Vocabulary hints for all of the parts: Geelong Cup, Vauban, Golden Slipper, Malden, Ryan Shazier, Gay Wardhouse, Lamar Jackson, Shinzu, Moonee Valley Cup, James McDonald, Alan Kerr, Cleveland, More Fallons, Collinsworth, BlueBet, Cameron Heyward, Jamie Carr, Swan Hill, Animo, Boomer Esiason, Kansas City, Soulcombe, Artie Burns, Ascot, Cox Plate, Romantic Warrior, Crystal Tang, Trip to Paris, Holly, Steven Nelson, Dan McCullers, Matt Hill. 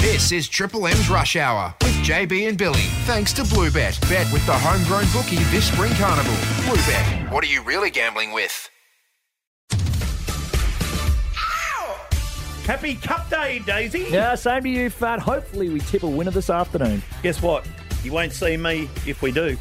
This is Triple M's Rush Hour with JB and Billy. Thanks to BlueBet. Bet with the homegrown bookie this spring carnival. BlueBet. What are you really gambling with? Happy Cup Day, Daisy. Yeah, same to you, Fat. Hopefully we tip a winner this afternoon. Guess what? You won't see me if we do.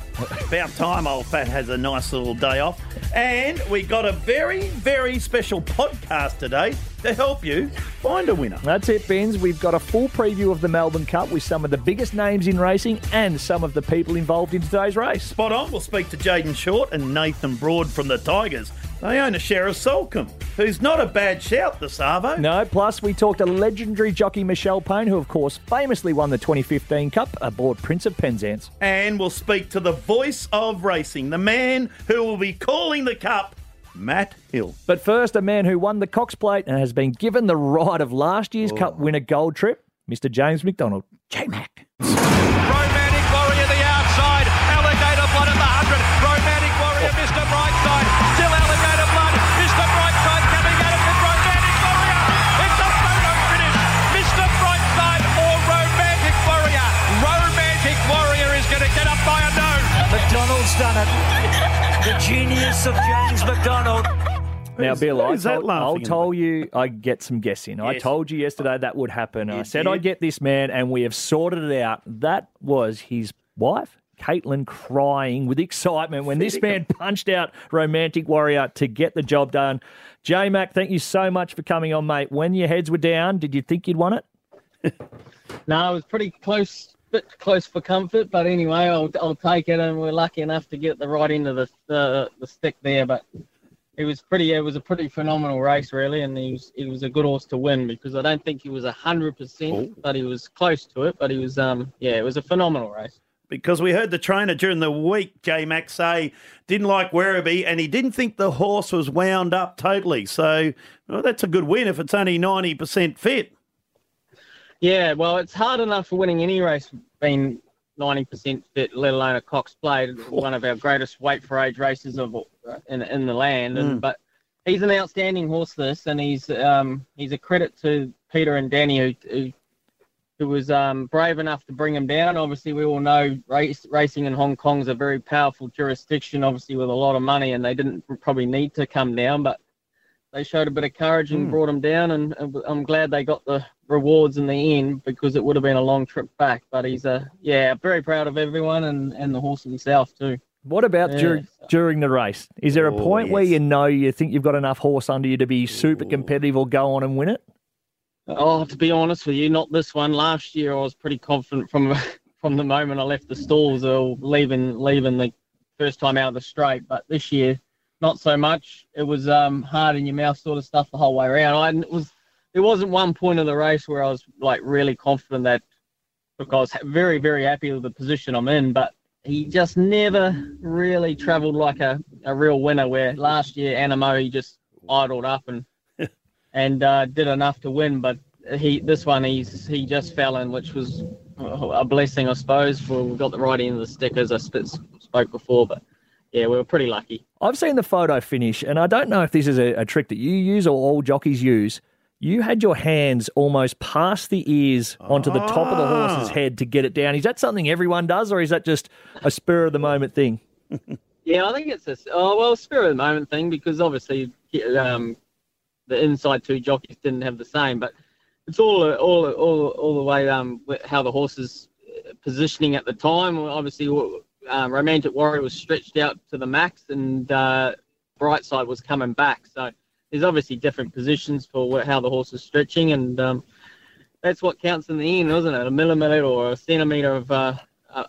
About time old Fat has a nice little day off. And we got a very, very special podcast today to help you find a winner. That's it, Benz. We've got a full preview of the Melbourne Cup with some of the biggest names in racing and some of the people involved in today's race. Spot on. We'll speak to Jayden Short and Nathan Broad from the Tigers. They own a share of Soulcombe, who's not a bad shout, the Savo. No, plus we talked to legendary jockey Michelle Payne, who, of course, famously won the 2015 Cup aboard Prince of Penzance. And we'll speak to the voice of racing, the man who will be calling the Cup, Matt Hill. But first, a man who won the Cox Plate and has been given the ride of last year's Cup winner Gold Trip, Mr. James McDonald. J-Mac. Romantic Warrior, the outside. Alligator Blood at the 100. Romantic Warrior, Mr. Brightside. Still Alligator Blood. Mr. Brightside coming at it with Romantic Warrior. It's a photo finish. Mr. Brightside or Romantic Warrior. Romantic Warrior is going to get up by a nose. McDonald's done it. The genius of James McDonald. Now, Bill, I told you I'd get some guessing. Yes. I told you yesterday that would happen. Yes, I said I'd get this man, and we have sorted it out. That was his wife, Caitlin, crying with excitement when this man punched out Romantic Warrior to get the job done. J-Mac, thank you so much for coming on, mate. When your heads were down, did you think you'd won it? No, it was pretty close. Bit close for comfort, but anyway, I'll take it, and we're lucky enough to get the right end of the stick there. But it was a pretty phenomenal race, really, and he was a good horse to win because I don't think he was 100%, but he was close to it. But he was it was a phenomenal race. Because we heard the trainer during the week, J-Mac, say didn't like Werribee and he didn't think the horse was wound up totally. So that's a good win if it's only 90% fit. Yeah, well, it's hard enough for winning any race being 90% fit, let alone a Cox Plate, one of our greatest weight-for-age races in the land. But he's an outstanding horse, this, and he's a credit to Peter and Danny, who was brave enough to bring him down. Obviously, we all know racing in Hong Kong's a very powerful jurisdiction, obviously, with a lot of money, and they didn't probably need to come down, but they showed a bit of courage and brought him down, and I'm glad they got the rewards in the end because it would have been a long trip back. But he's very proud of everyone and the horse himself too. What about during the race? Is there a point where you think you've got enough horse under you to be super competitive or go on and win it? Oh, to be honest with you, not this one. Last year I was pretty confident from the moment I left the stalls or leaving the first time out of the straight. But this year, not so much. It was hard in your mouth sort of stuff the whole way around. There wasn't one point of the race where I was like really confident that, because I was very, very happy with the position I'm in. But he just never really travelled like a real winner. Where last year Animo he just idled up and did enough to win. But this one he just fell in, which was a blessing, I suppose. For we got the right end of the stick as I spoke before, but. Yeah, we were pretty lucky. I've seen the photo finish, and I don't know if this is a trick that you use or all jockeys use. You had your hands almost past the ears onto the top of the horse's head to get it down. Is that something everyone does, or is that just a spur-of-the-moment thing? Yeah, I think it's a spur-of-the-moment thing because obviously the inside two jockeys didn't have the same, but it's all the way how the horse is positioning at the time. Obviously, Romantic Warrior was stretched out to the max and Brightside was coming back. So there's obviously different positions for how the horse is stretching and that's what counts in the end, isn't it? A millimetre or a centimetre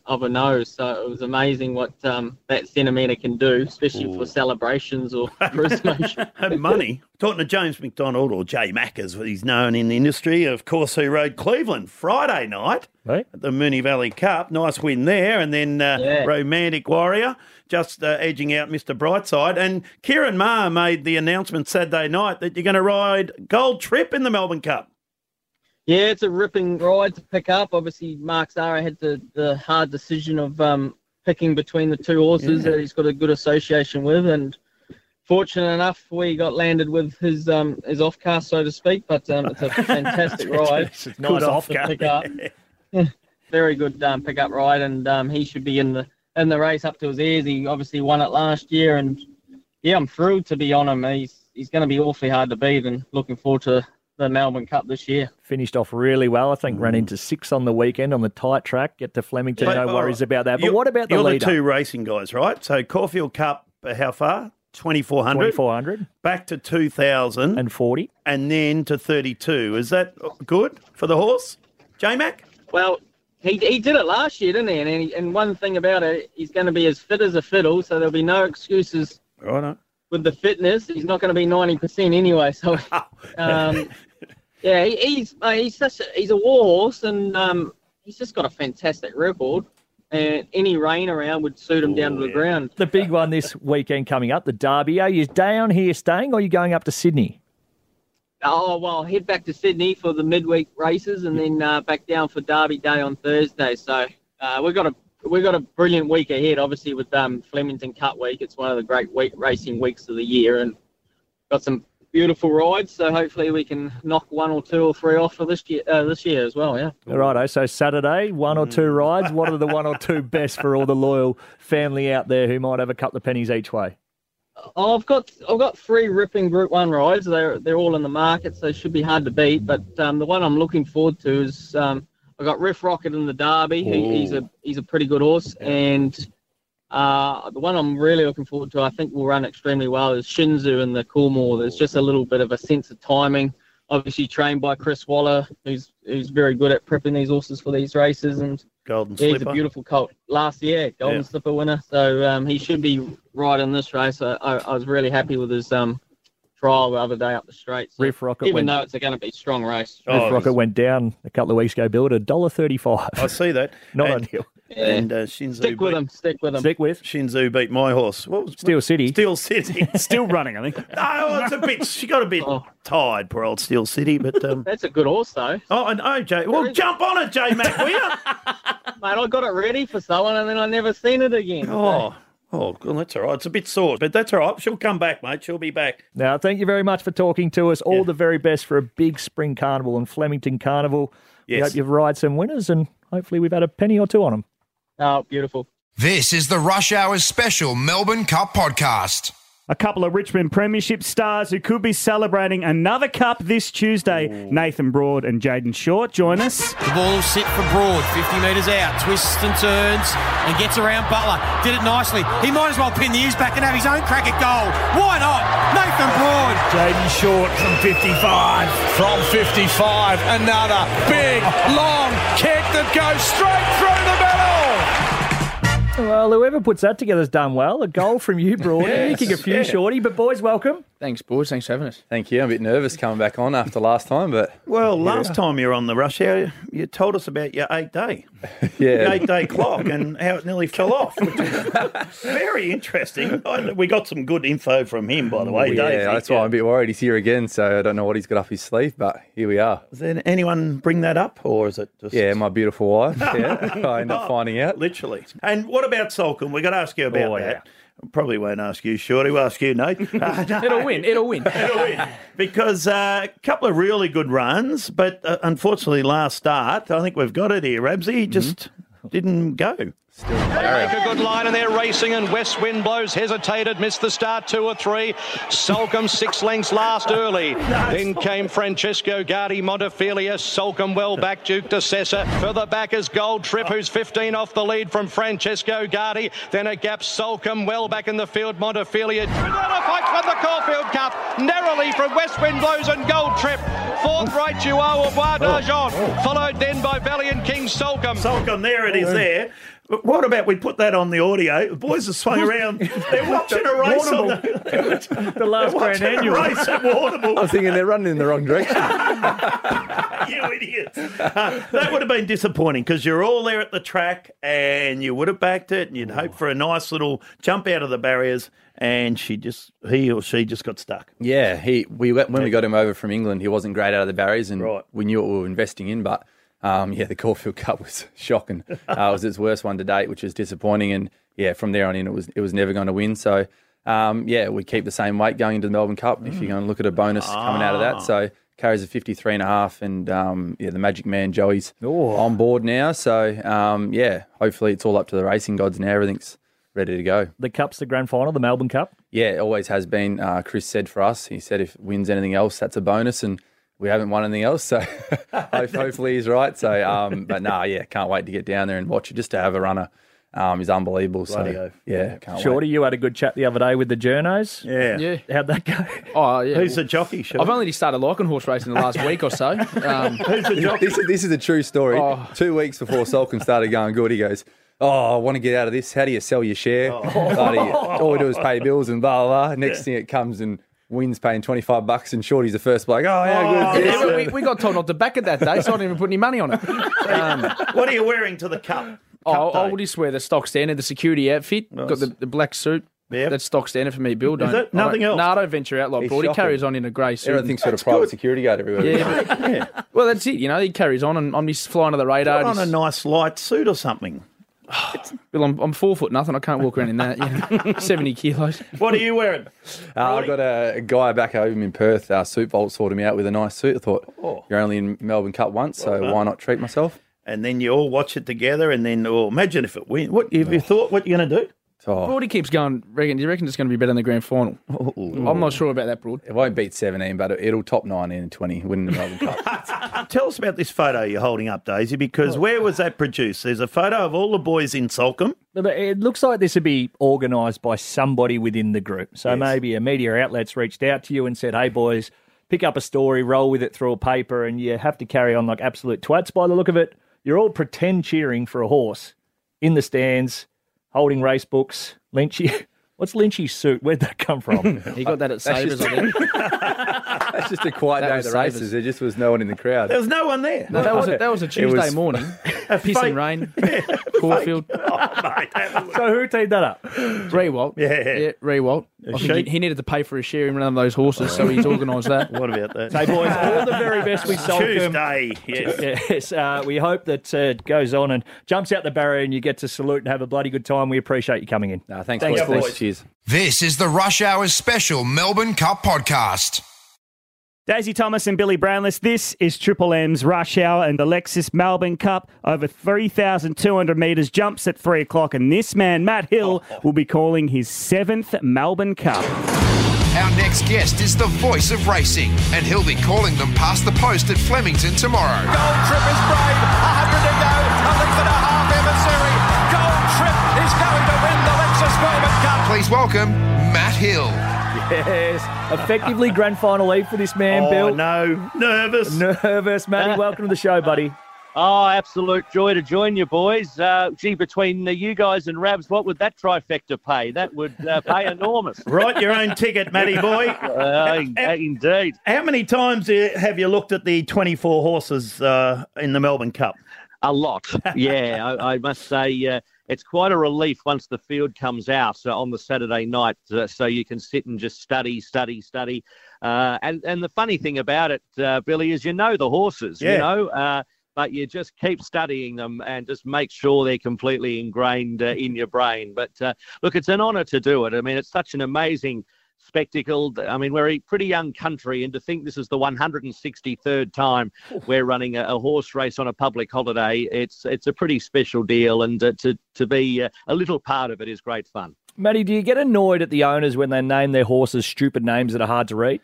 of a nose. So it was amazing what that centimetre can do, especially for celebrations or charisma. Money. Talking to James McDonald, or J-Mac as he's known in the industry, of course, who rode Cleveland Friday night at the Moonee Valley Cup. Nice win there. And then Romantic Warrior just edging out Mr. Brightside. And Kieran Maher made the announcement Saturday night that you're going to ride Gold Trip in the Melbourne Cup. Yeah, it's a ripping ride to pick up. Obviously, Mark Zahra had the hard decision of picking between the two horses that he's got a good association with, and fortunate enough, we got landed with his off cast, so to speak. But it's a fantastic ride. It's nice off cast. Very good pickup ride, and he should be in the race up to his ears. He obviously won it last year, and yeah, I'm thrilled to be on him. He's going to be awfully hard to beat, and looking forward to the Melbourne Cup this year. Finished off really well, I think. Ran into six on the weekend on the tight track. Get to Flemington, no worries about that. But what about the leader? You're the two racing guys, right? So Caulfield Cup, how far? 2,400. Back to 2,000. And 40. And then to 32. Is that good for the horse, J-Mac? Well, he did it last year, didn't he? And one thing about it, he's going to be as fit as a fiddle, so there'll be no excuses. Right. With the fitness, he's not going to be 90% anyway. So, yeah, he's a war horse, and he's just got a fantastic record. And any rain around would suit him down to the ground. The big one this weekend coming up, the Derby. Are you down here staying, or are you going up to Sydney? Oh, well, head back to Sydney for the midweek races, and then back down for Derby Day on Thursday. So we've got a brilliant week ahead, obviously, with Flemington Cup Week. It's one of the great racing weeks of the year, and got some beautiful rides, so hopefully we can knock one or two or three off for this year as well, yeah. All righto, so Saturday, one or two rides. What are the one or two best for all the loyal family out there who might have a couple of pennies each way? I've got three ripping Group 1 rides. They're all in the market, so they should be hard to beat, but the one I'm looking forward to is... I got Riff Rocket in the Derby. He's a pretty good horse, and the one I'm really looking forward to, I think will run extremely well, is Shinzu in the Coolmore. There's just a little bit of a sense of timing. Obviously trained by Chris Waller, who's very good at prepping these horses for these races, and Golden Slipper. He's a beautiful colt. Last year, Golden Slipper winner. So he should be right in this race. I was really happy with his trial the other day up the straight. So Riff Rocket though it's going to be a strong race. Riff Rocket went down a couple of weeks ago, Bill, at $1.35. I see that. Not ideal. Yeah. And Shinzu Stick with him. Shinzu beat my horse. What was Steel City. Still running, I think. No, it's a bit. She got a bit tired, poor old Steel City. But that's a good horse, though. Oh, I know, Jay. Well, jump on it, Jay Mac, will you? Mate, I got it ready for someone, and then I never seen it again. Oh. So. Oh, well, that's all right. It's a bit sore, but that's all right. She'll come back, mate. She'll be back. Now, thank you very much for talking to us. All the very best for a big spring carnival and Flemington Carnival. Yes. We hope you've ride some winners, and hopefully we've had a penny or two on them. Oh, beautiful. This is the Rush Hour Special Melbourne Cup Podcast. A couple of Richmond Premiership stars who could be celebrating another cup this Tuesday. Nathan Broad and Jayden Short join us. The ball will sit for Broad, 50 metres out, twists and turns and gets around Butler. Did it nicely. He might as well pin the ears back and have his own crack at goal. Why not? Nathan Broad. Jayden Short from 55. From 55, another big, long kick that goes straight through the middle. Well, whoever puts that together's done well. A goal from you, Broad. Yes, kicking a few, Shorty. But, boys, welcome. Thanks, boys. Thanks for having us. Thank you. I'm a bit nervous coming back on after last time, but... Well, last time you were on the Rush Hour, you told us about your 8-day. Your 8-day clock and how it nearly fell off. Which is very interesting. We got some good info from him, by the way, Dave. Yeah, that's why I'm a bit worried. He's here again, so I don't know what he's got up his sleeve, but here we are. Does anyone bring that up, or is it just... Yeah, my beautiful wife. I end up finding out. Literally. And what about Soulcombe? We've got to ask you about that. I probably won't ask you, Shorty. We'll ask you, Nate. No. It'll win. Because a couple of really good runs, but unfortunately last start, I think we've got it here, Rabsy, just didn't go. Still make a good line, and they're racing, and West Wind Blows hesitated, missed the start 2 or 3. Soulcombe 6 lengths last early. Then came Francesco Gardi Montefilia. Soulcombe well back, Duke de Sessa. Further back is Gold Trip, who's 15 off the lead from Francesco Gardi. Then a gap, Soulcombe well back in the field, Montefilia. Another fight for the Caulfield Cup, narrowly from West Wind Blows and Gold Trip. Fourth right, Joao au Bois d'Argent, followed then by Valiant King Soulcombe. Soulcombe, there it is there. What about we put that on the audio? The boys are swung around. They're watching a race on the last grand annual. Race at Warrnambool. I was thinking they're running in the wrong direction. You idiots. That would have been disappointing because you're all there at the track and you would have backed it and you'd hope for a nice little jump out of the barriers. And he or she just got stuck. Yeah, when we got him over from England, he wasn't great out of the barriers, and we knew what we were investing in, but... the Caulfield Cup was shocking. It was its worst one to date, which was disappointing. And, from there on in, it was never going to win. So we keep the same weight going into the Melbourne Cup if you're going to look at a bonus coming out of that. So carries a 53.5, and the Magic Man Joey's on board now. So, hopefully it's all up to the racing gods now. Everything's ready to go. The Cup's the grand final, the Melbourne Cup? Yeah, it always has been. Chris said for us, he said if wins anything else, that's a bonus, and we haven't won anything else, so hopefully he's right. So, can't wait to get down there and watch it. Just to have a runner is unbelievable. Bloody so, can't Shorty, wait. You had a good chat the other day with the journos. Yeah. How'd that go? Oh, yeah. Who's the jockey, Shorty? I've only just started liking horse racing the last week or so. Who's the jockey? This is a true story. 2 weeks before Soulcombe started going good, he goes, I want to get out of this. How do you sell your share? All we do is pay bills and blah, blah, blah. Next thing it comes and Wynn's paying $25 and Shorty's the first bloke. How good is this? We got told not to back it that day, so I didn't even put any money on it. What are you wearing to the Cup? I will just wear the stock standard, the security outfit. Nice. Got the black suit. Yep. That's stock standard for me, Bill. Nothing else? No, I don't venture out like Broad. He carries on in a grey suit. Everything's got a private security guard everywhere. Yeah, well, that's it. You know, he carries on and I'm just flying under the radar. Put on a nice light suit or something. Bill, I'm 4'0". I can't walk around in that. You know, 70 kilos. What are you wearing? I've got a guy back home in Perth. Suit Vault sorted me out with a nice suit. I thought, you're only in Melbourne Cup once, so why not treat myself? And then you all watch it together, and then imagine if it wins. What have you thought? What are you going to do? Broadie keeps going. Do you reckon it's going to be better than the grand final? Ooh. I'm not sure about that, Broad. It won't beat 17, but it'll top 19 and 20, winning the Melbourne Cup. Tell us about this photo you're holding up, Daisy, because where was that produced? There's a photo of all the boys in Soulcombe. It looks like this would be organised by somebody within the group. So maybe a media outlet's reached out to you and said, hey, boys, pick up a story, roll with it through a paper, and you have to carry on like absolute twats by the look of it. You're all pretend cheering for a horse in the stands, holding race books. Lynchy. What's Lynchy's suit? Where'd that come from? He got that at Sabres, I think. That's just a quiet day at the races. There just was no one in the crowd. There was no one there. No, that was a Tuesday morning. Pissing rain. Caulfield. So who teed that up? Rewalt. Yeah, Rewalt. I think he needed to pay for a share in one of those horses, so he's organised that. What about that? Hey, boys, all the very best with Soulcombe. Tuesday. We hope that it goes on and jumps out the barrier and you get to salute and have a bloody good time. We appreciate you coming in. No, thanks boys. Cheers. This is the Rush Hour Special Melbourne Cup Podcast. Daisy Thomas and Billy Brownless, this is Triple M's Rush Hour and the Lexus Melbourne Cup. Over 3,200 metres jumps at 3 o'clock, and this man, Matt Hill, will be calling his 7th Melbourne Cup. Our next guest is the voice of racing, and he'll be calling them past the post at Flemington tomorrow. Gold Trip is brave, 100 to go, a length and a half emissary. Gold Trip is going to win the Lexus Melbourne Cup. Please welcome Matt Hill. Yes, effectively grand final eve for this man, Bill. Oh, no. Nervous. Matty, welcome to the show, buddy. Oh, absolute joy to join you, boys. Between you guys and Rabs, what would that trifecta pay? That would pay enormous. Write your own ticket, Matty boy. Indeed. How many times have you looked at the 24 horses in the Melbourne Cup? A lot, yeah. I must say... it's quite a relief once the field comes out on the Saturday night, so you can sit and just study. And the funny thing about it, Billy, is you know the horses, but you just keep studying them and just make sure they're completely ingrained in your brain. But look, it's an honour to do it. I mean, it's such an amazing spectacle. I mean, we're a pretty young country, and to think this is the 163rd time we're running a horse race on a public holiday, it's a pretty special deal, and to be a little part of it is great fun. Matty, do you get annoyed at the owners when they name their horses stupid names that are hard to read?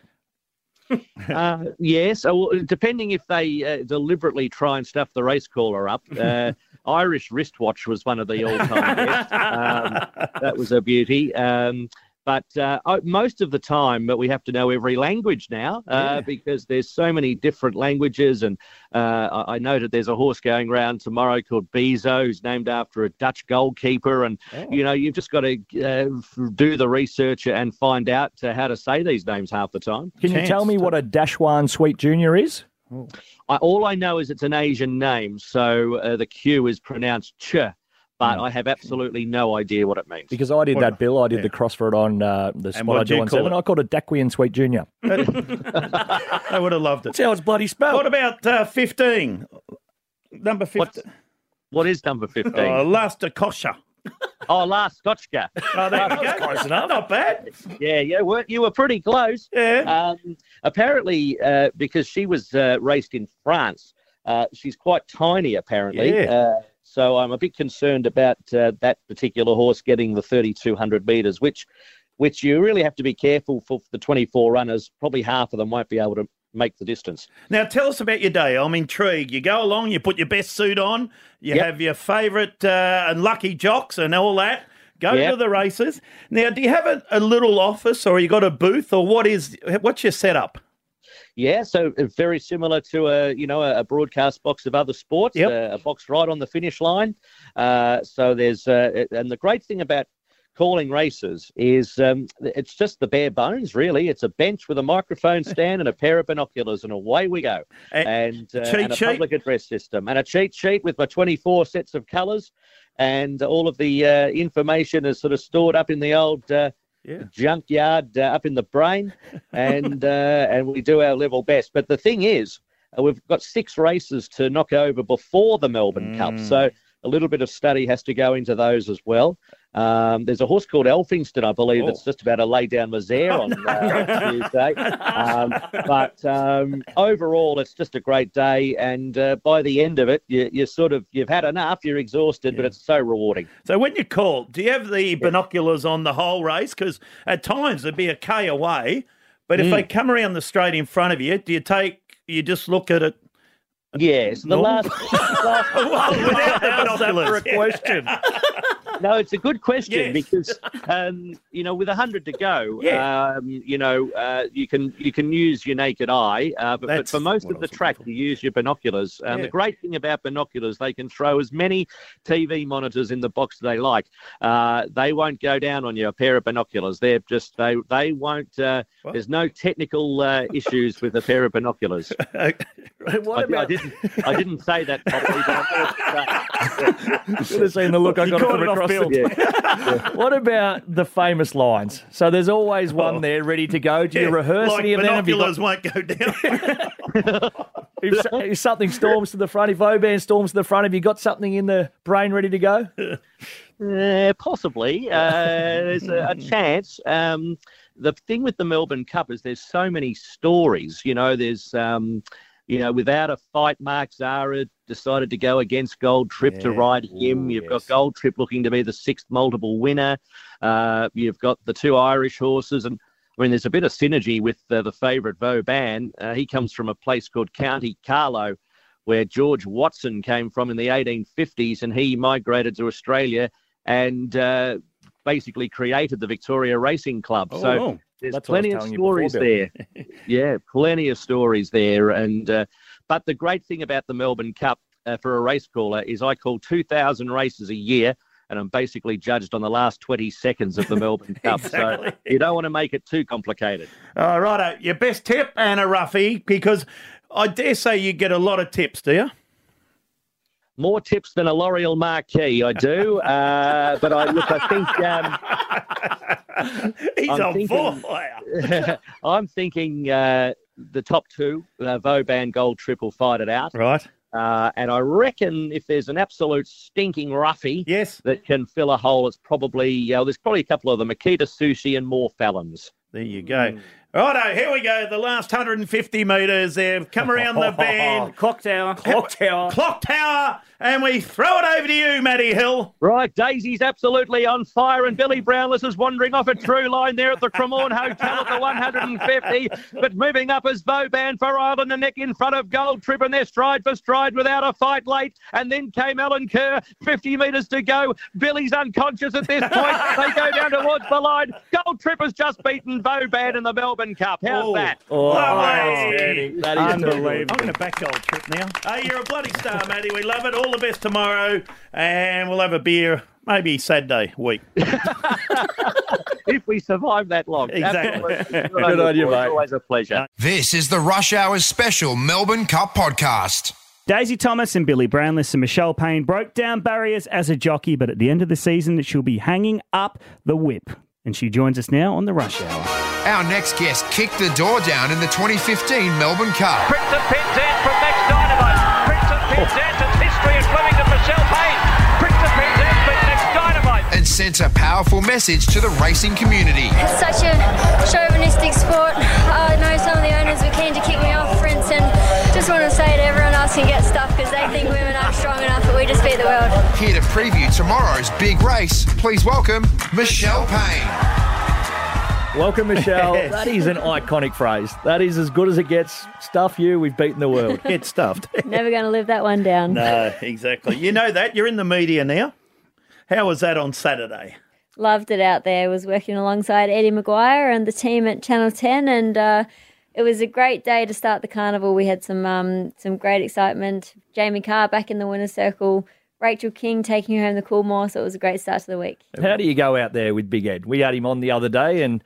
Yes, depending if they deliberately try and stuff the race caller up. Irish Wristwatch was one of the all-time best. That was a beauty. But most of the time, we have to know every language now because there's so many different languages. And I noted there's a horse going round tomorrow called Bezo, who's named after a Dutch goalkeeper. And, you've just got to do the research and find out how to say these names half the time. Can you tell me what a Daqiansweet Junior is? Oh. All I know is it's an Asian name, so the Q is pronounced ch. But I have absolutely no idea what it means. Because I did that, Bill. I did the CrossFit on the spot I do on 7. I called it Daqiansweet Junior. I would have loved it. That's how it's bloody spelled. What about 15? Number 15. What is number 15? Lastotchka. Oh, Lastotchka. Oh, that's close enough. Not bad. Yeah, you were pretty close. Yeah. Apparently, because she was raced in France, she's quite tiny, apparently. Yeah. So I'm a bit concerned about that particular horse getting the 3,200 metres, which you really have to be careful for the 24 runners. Probably half of them won't be able to make the distance. Now, tell us about your day. I'm intrigued. You go along, you put your best suit on, you have your favourite and lucky jocks and all that. Go to the races. Now, do you have a little office or you got a booth or what's your setup? Yeah, so very similar to a broadcast box of other sports, a box right on the finish line. So there's and the great thing about calling races is it's just the bare bones, really. It's a bench with a microphone stand and a pair of binoculars, and away we go. And a public address system and a cheat sheet with my 24 sets of colours, and all of the information is sort of stored up in the old junkyard up in the brain, and we do our level best. But the thing is, we've got 6 races to knock over before the Melbourne Cup, so a little bit of study has to go into those as well. There's a horse called Elphingston, I believe, that's just about to lay down Mazaire on Tuesday. But overall, it's just a great day, and by the end of it, you've had enough, you're exhausted, but it's so rewarding. So when you call, do you have the binoculars on the whole race? Because at times there'd be a K away, but if they come around the straight in front of you, you just look at it? Yes, the last binoculars. For a question. No, it's a good question because, with 100 to go, you can use your naked eye. But for most of the track, you use your binoculars. And the great thing about binoculars, they can throw as many TV monitors in the box they like. They won't go down on you, a pair of binoculars. They're just, they won't, there's no technical issues with a pair of binoculars. I didn't say that properly, but I should have seen the look I got from across. Yeah. What about the famous lines? So there's always one there ready to go. Do you rehearse any of them? Binoculars won't go down. If something storms to the front, if Vauban storms to the front, have you got something in the brain ready to go? Possibly. There's a chance. The thing with the Melbourne Cup is there's so many stories. There's... without a fight, Mark Zahra decided to go against Gold Trip to ride him. You've got Gold Trip looking to be the 6th multiple winner. You've got the 2 Irish horses. And, I mean, there's a bit of synergy with the favourite Vauban. He comes from a place called County Carlow, where George Watson came from in the 1850s, and he migrated to Australia and basically created the Victoria Racing Club. There's plenty of stories there. Plenty of stories there. And but the great thing about the Melbourne Cup for a race caller is I call 2,000 races a year, and I'm basically judged on the last 20 seconds of the Melbourne Cup. Exactly. So you don't want to make it too complicated. All right, your best tip and a roughie, because I dare say you get a lot of tips, do you? More tips than a L'Oreal marquee, I do. But I think... He's on fire. I'm thinking the top 2, Vauban, Gold Trip, will fight it out. Right. And I reckon if there's an absolute stinking roughie that can fill a hole, it's probably... there's probably a couple of them, Makita Sushi and More Fallons. There you go. Righto, here we go. The last 150 metres. They've come around the bend. Clock tower. And we throw it over to you, Matty Hill. Right, Daisy's absolutely on fire, and Billy Brownless is wandering off a true line there at the Cremorne Hotel at the 150. But moving up is Vauban for Ireland, the neck in front of Gold Trip, and they're stride for stride without a fight late. And then came Alan Kerr, 50 metres to go. Billy's unconscious at this point. They go down towards the line. Gold Trip has just beaten Vauban in the Melbourne Cup. How's that? Oh, that is unbelievable. I'm going to back Gold Trip now. Hey, you're a bloody star, Matty. We love it all. All the best tomorrow, and we'll have a beer, maybe Saturday week. If we survive that long. Exactly. Good idea, mate. It's always a pleasure. This is the Rush Hour Special Melbourne Cup Podcast. Daisy Thomas and Billy Brownless and Michelle Payne broke down barriers as a jockey, but at the end of the season, she'll be hanging up the whip. And she joins us now on the Rush Hour. Our next guest kicked the door down in the 2015 Melbourne Cup. Prince of Penzance from Max Dynamite. Prince of Penzance. History and Flemington, Michelle Payne. Prince of Penzance, Max Dynamite. And sends a powerful message to the racing community. It's such a chauvinistic sport. I know some of the owners were keen to kick me off, Prince, and just want to say to everyone else who gets stuff because they think women aren't strong enough, but we just beat the world. Here to preview tomorrow's big race, please welcome Michelle Payne. Welcome, Michelle. Yes. That is an iconic phrase. That is as good as it gets. Stuff you, we've beaten the world. Get stuffed. Never going to live that one down. No, exactly. You know that. You're in the media now. How was that on Saturday? Loved it out there. I was working alongside Eddie Maguire and the team at Channel 10, and it was a great day to start the carnival. We had some great excitement. Jamie Carr back in the winner's circle. Rachel King taking home the Coolmore, so it was a great start to the week. How do you go out there with Big Ed? We had him on the other day, and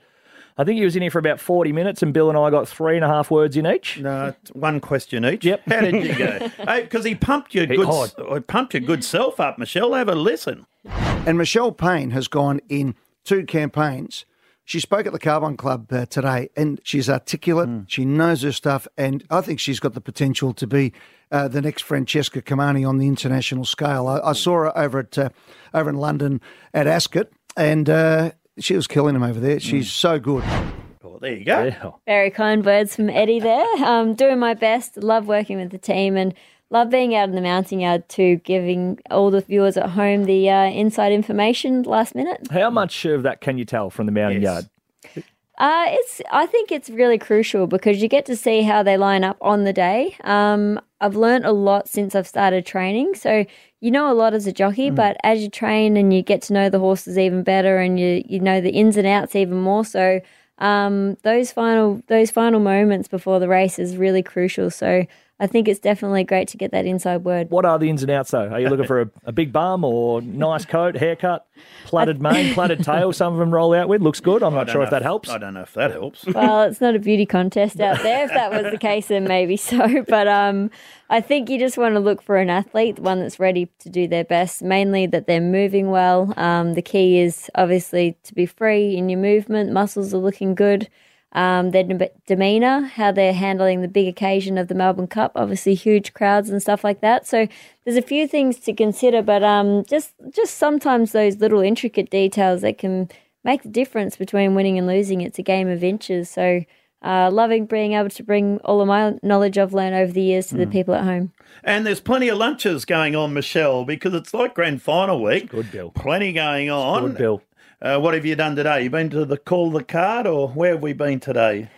I think he was in here for about 40 minutes and Bill and I got 3.5 words in each. No, one question each. Yep. How did you go? Because he pumped your good self up, Michelle. Have a listen. And Michelle Payne has gone in 2 campaigns. She spoke at the Carbon Club today, and she's articulate. She knows her stuff, and I think she's got the potential to be the next Francesca Camani on the international scale. I saw her over at over in London at Ascot, and she was killing him over there. She's so good. Well, there you go. Yeah. Very kind words from Eddie there. Doing my best. Love working with the team and love being out in the mounting yard too, giving all the viewers at home the inside information last minute. How much of that can you tell from the mounting yard? I think it's really crucial because you get to see how they line up on the day. I've learned a lot since I've started training. So you know a lot as a jockey, but as you train and you get to know the horses even better and you know the ins and outs even more. So those final moments before the race is really crucial. So I think it's definitely great to get that inside word. What are the ins and outs, though? Are you looking for a big bum or nice coat, haircut, plaited mane, plaited tail? Some of them roll out with. Looks good. I'm not sure if that helps. I don't know if that helps. Well, it's not a beauty contest out there. If that was the case, then maybe so. But I think you just want to look for an athlete, one that's ready to do their best, mainly that they're moving well. The key is obviously to be free in your movement. Muscles are looking good. Their demeanour, how they're handling the big occasion of the Melbourne Cup, obviously huge crowds and stuff like that. So there's a few things to consider, but just sometimes those little intricate details that can make the difference between winning and losing. It's a game of inches. So loving being able to bring all of my knowledge I've learned over the years to the people at home. And there's plenty of lunches going on, Michelle, because it's like grand final week. It's good, Bill. Plenty going on. It's good, Bill. What have you done today? You been to the Call the Card or where have we been today?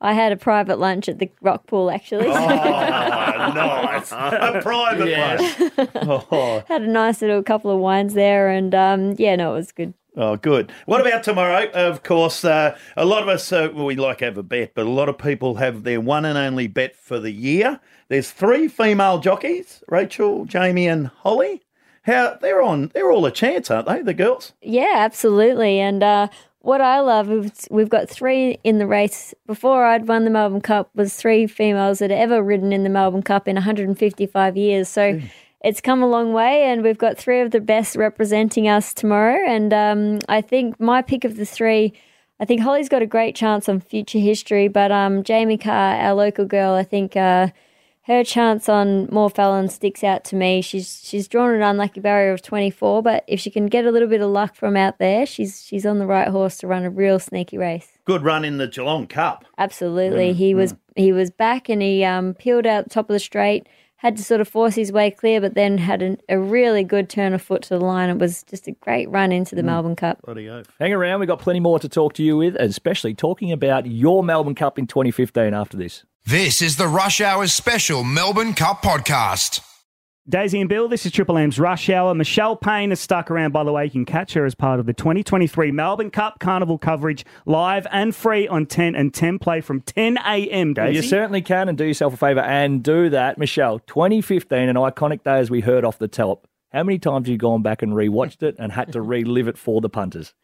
I had a private lunch at the Rock Pool, actually. Oh, nice. A private lunch. Oh. Had a nice little couple of wines there and, it was good. Oh, good. What about tomorrow? Of course, a lot of us, we like to have a bet, but a lot of people have their one and only bet for the year. There's 3 female jockeys, Rachel, Jamie and Holly. They're all a chance, aren't they, the girls? Yeah, absolutely. And what I love is we've got 3 in the race. Before I'd won the Melbourne Cup was 3 females that had ever ridden in the Melbourne Cup in 155 years. So it's come a long way, and we've got 3 of the best representing us tomorrow. And I think my pick of the 3, I think Holly's got a great chance on future history, but Jamie Carr, our local girl, I think... her chance on More Fallons sticks out to me. She's drawn an unlucky barrier of 24, but if she can get a little bit of luck from out there, she's on the right horse to run a real sneaky race. Good run in the Geelong Cup. Absolutely. He was back and he peeled out the top of the straight, had to sort of force his way clear, but then had a really good turn of foot to the line. It was just a great run into the Melbourne Cup. Hang around. We've got plenty more to talk to you with, especially talking about your Melbourne Cup in 2015 after this. This is the Rush Hour's special Melbourne Cup podcast. Daisy and Bill, this is Triple M's Rush Hour. Michelle Payne is stuck around, by the way. You can catch her as part of the 2023 Melbourne Cup Carnival coverage live and free on 10 and 10 play from 10 a.m., Daisy. You certainly can, and do yourself a favour and do that. Michelle, 2015, an iconic day as we heard off the top. How many times have you gone back and rewatched it and had to relive it for the punters?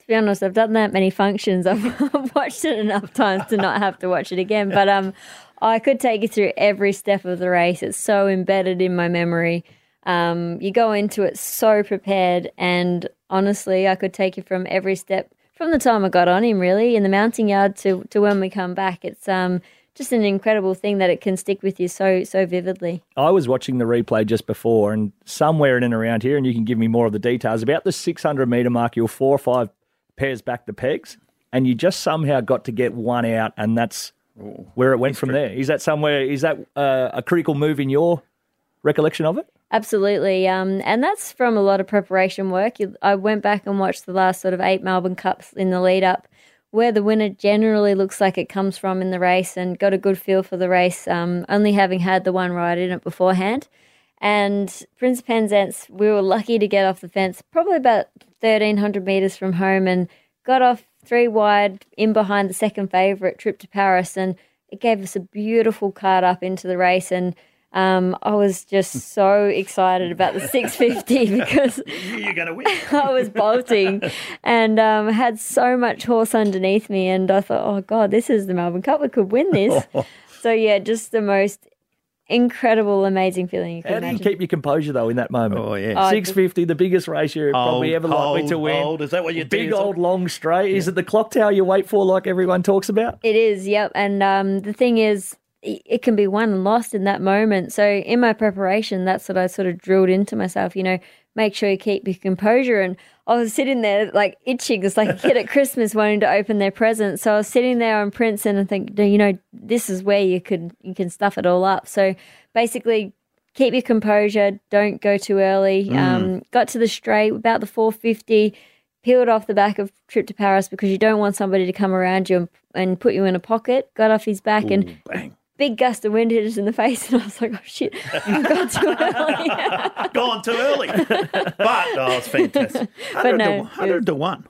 To be honest, I've done that many functions. I've watched it enough times to not have to watch it again. But I could take you through every step of the race. It's so embedded in my memory. You go into it so prepared. And honestly, I could take you from every step, from the time I got on him, really, in the mounting yard to when we come back. It's just an incredible thing that it can stick with you so vividly. I was watching the replay just before, and somewhere in and around here, and you can give me more of the details, about the 600-metre mark, you're 4 or 5 pairs back the pegs, and you just somehow got to get one out, and that's where it went from there. Is that somewhere? Is that a critical move in your recollection of it? Absolutely, and that's from a lot of preparation work. I went back and watched the last sort of 8 Melbourne Cups in the lead-up, where the winner generally looks like it comes from in the race, and got a good feel for the race, only having had the one ride in it beforehand. And Prince of Penzance, we were lucky to get off the fence probably about 1,300 metres from home, and got off 3 wide in behind the second favourite, Trip to Paris, and it gave us a beautiful card up into the race. And I was just so excited about the 650 because you're gonna win. I was bolting and had so much horse underneath me, and I thought, oh, God, this is the Melbourne Cup. We could win this. So, yeah, just the most incredible, amazing feeling you can imagine. How do you keep your composure, though, in that moment? Oh, yeah. 650, the biggest race you're probably ever likely to win. Is that what you do? Big old long straight. Yeah. Is it the clock tower you wait for like everyone talks about? It is, yep. And the thing is, it can be won and lost in that moment. So in my preparation, that's what I sort of drilled into myself, you know, make sure you keep your composure. And I was sitting there like itching. It's like a kid at Christmas wanting to open their present. So I was sitting there on Princeton and thinking, you know, this is where you can stuff it all up. So basically keep your composure, don't go too early. Got to the straight, about the 450, peeled off the back of Trip to Paris because you don't want somebody to come around you and put you in a pocket. Got off his back and bang. Big gust of wind hit us in the face, and I was like, oh, shit, I've gone too early. Gone too early. But, oh, it's fantastic. 100 to 1.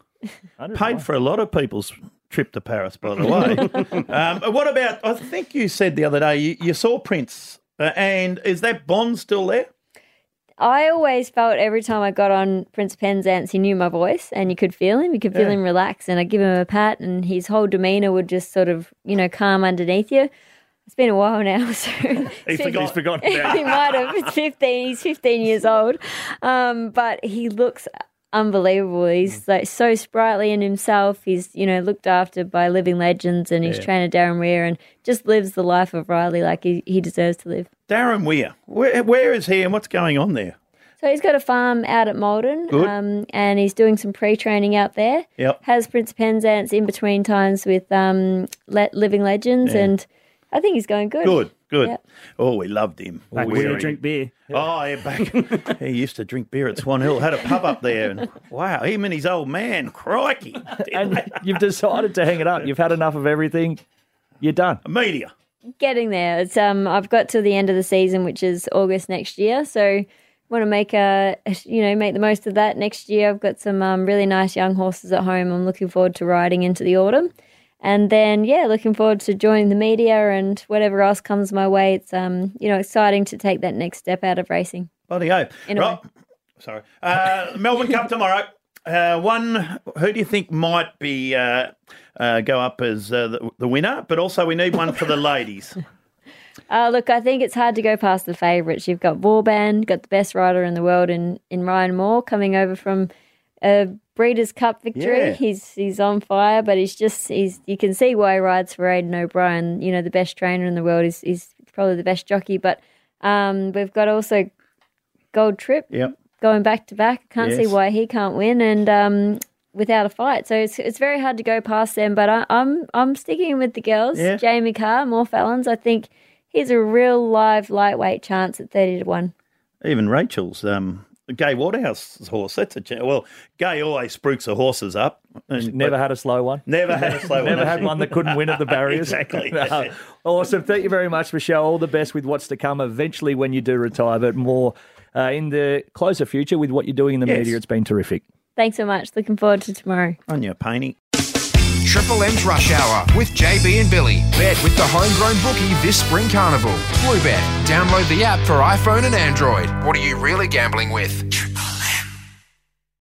Paid for a lot of people's trip to Paris, by the way. What about, I think you said the other day, you saw Prince, and is that bond still there? I always felt every time I got on Prince Penzance, he knew my voice, and you could feel him. You could feel him relax, and I'd give him a pat, and his whole demeanour would just sort of, you know, calm underneath you. It's been a while now, so he's forgotten about it. He might have. It's 15. He's 15 years old, but he looks unbelievable. He's like so sprightly in himself. He's, you know, looked after by living legends, and his trainer Darren Weir, and just lives the life of Riley like he deserves to live. Darren Weir, where is he, and what's going on there? So he's got a farm out at Malden, and he's doing some pre-training out there. Yep. Has Prince of Penzance in between times with living legends and. I think he's going good. Good. Yep. Oh, we loved him. Back when he drink beer. Oh, yeah, back. He used to drink beer at Swan Hill. Had a pub up there. And, wow, him and his old man, crikey. And you've decided to hang it up. You've had enough of everything. You're done. Media. Getting there. It's I've got till the end of the season, which is August next year. So want to make the most of that next year. I've got some really nice young horses at home. I'm looking forward to riding into the autumn. And then, looking forward to joining the media and whatever else comes my way. It's, exciting to take that next step out of racing. Bloody oath. Right. Sorry. Melbourne Cup tomorrow. Who do you think might be go up as the winner? But also we need one for the ladies. I think it's hard to go past the favourites. You've got Vauban, got the best rider in the world in Ryan Moore, coming over from Breeders' Cup victory. Yeah. He's on fire, but you can see why he rides for Aidan O'Brien. You know, the best trainer in the world is probably the best jockey. But we've got also Gold Trip going back to back. Can't see why he can't win and without a fight. So it's very hard to go past them. But I'm sticking with the girls. Yeah. Jamie Carr, More Fallons. I think he's a real live lightweight chance at 30 to 1. Even Rachel's. Gay Wardhouse's horse. That's a chance. Well, Gay always spruiks the horses up. Never had a slow one. Never had one that couldn't win at the barriers. Exactly. No. Awesome. Thank you very much, Michelle. All the best with what's to come eventually when you do retire, but more in the closer future with what you're doing in the media. It's been terrific. Thanks so much. Looking forward to tomorrow. On your painting. Triple M's Rush Hour with JB and Billy. Bet with the homegrown bookie this spring carnival. Bluebet. Download the app for iPhone and Android. What are you really gambling with?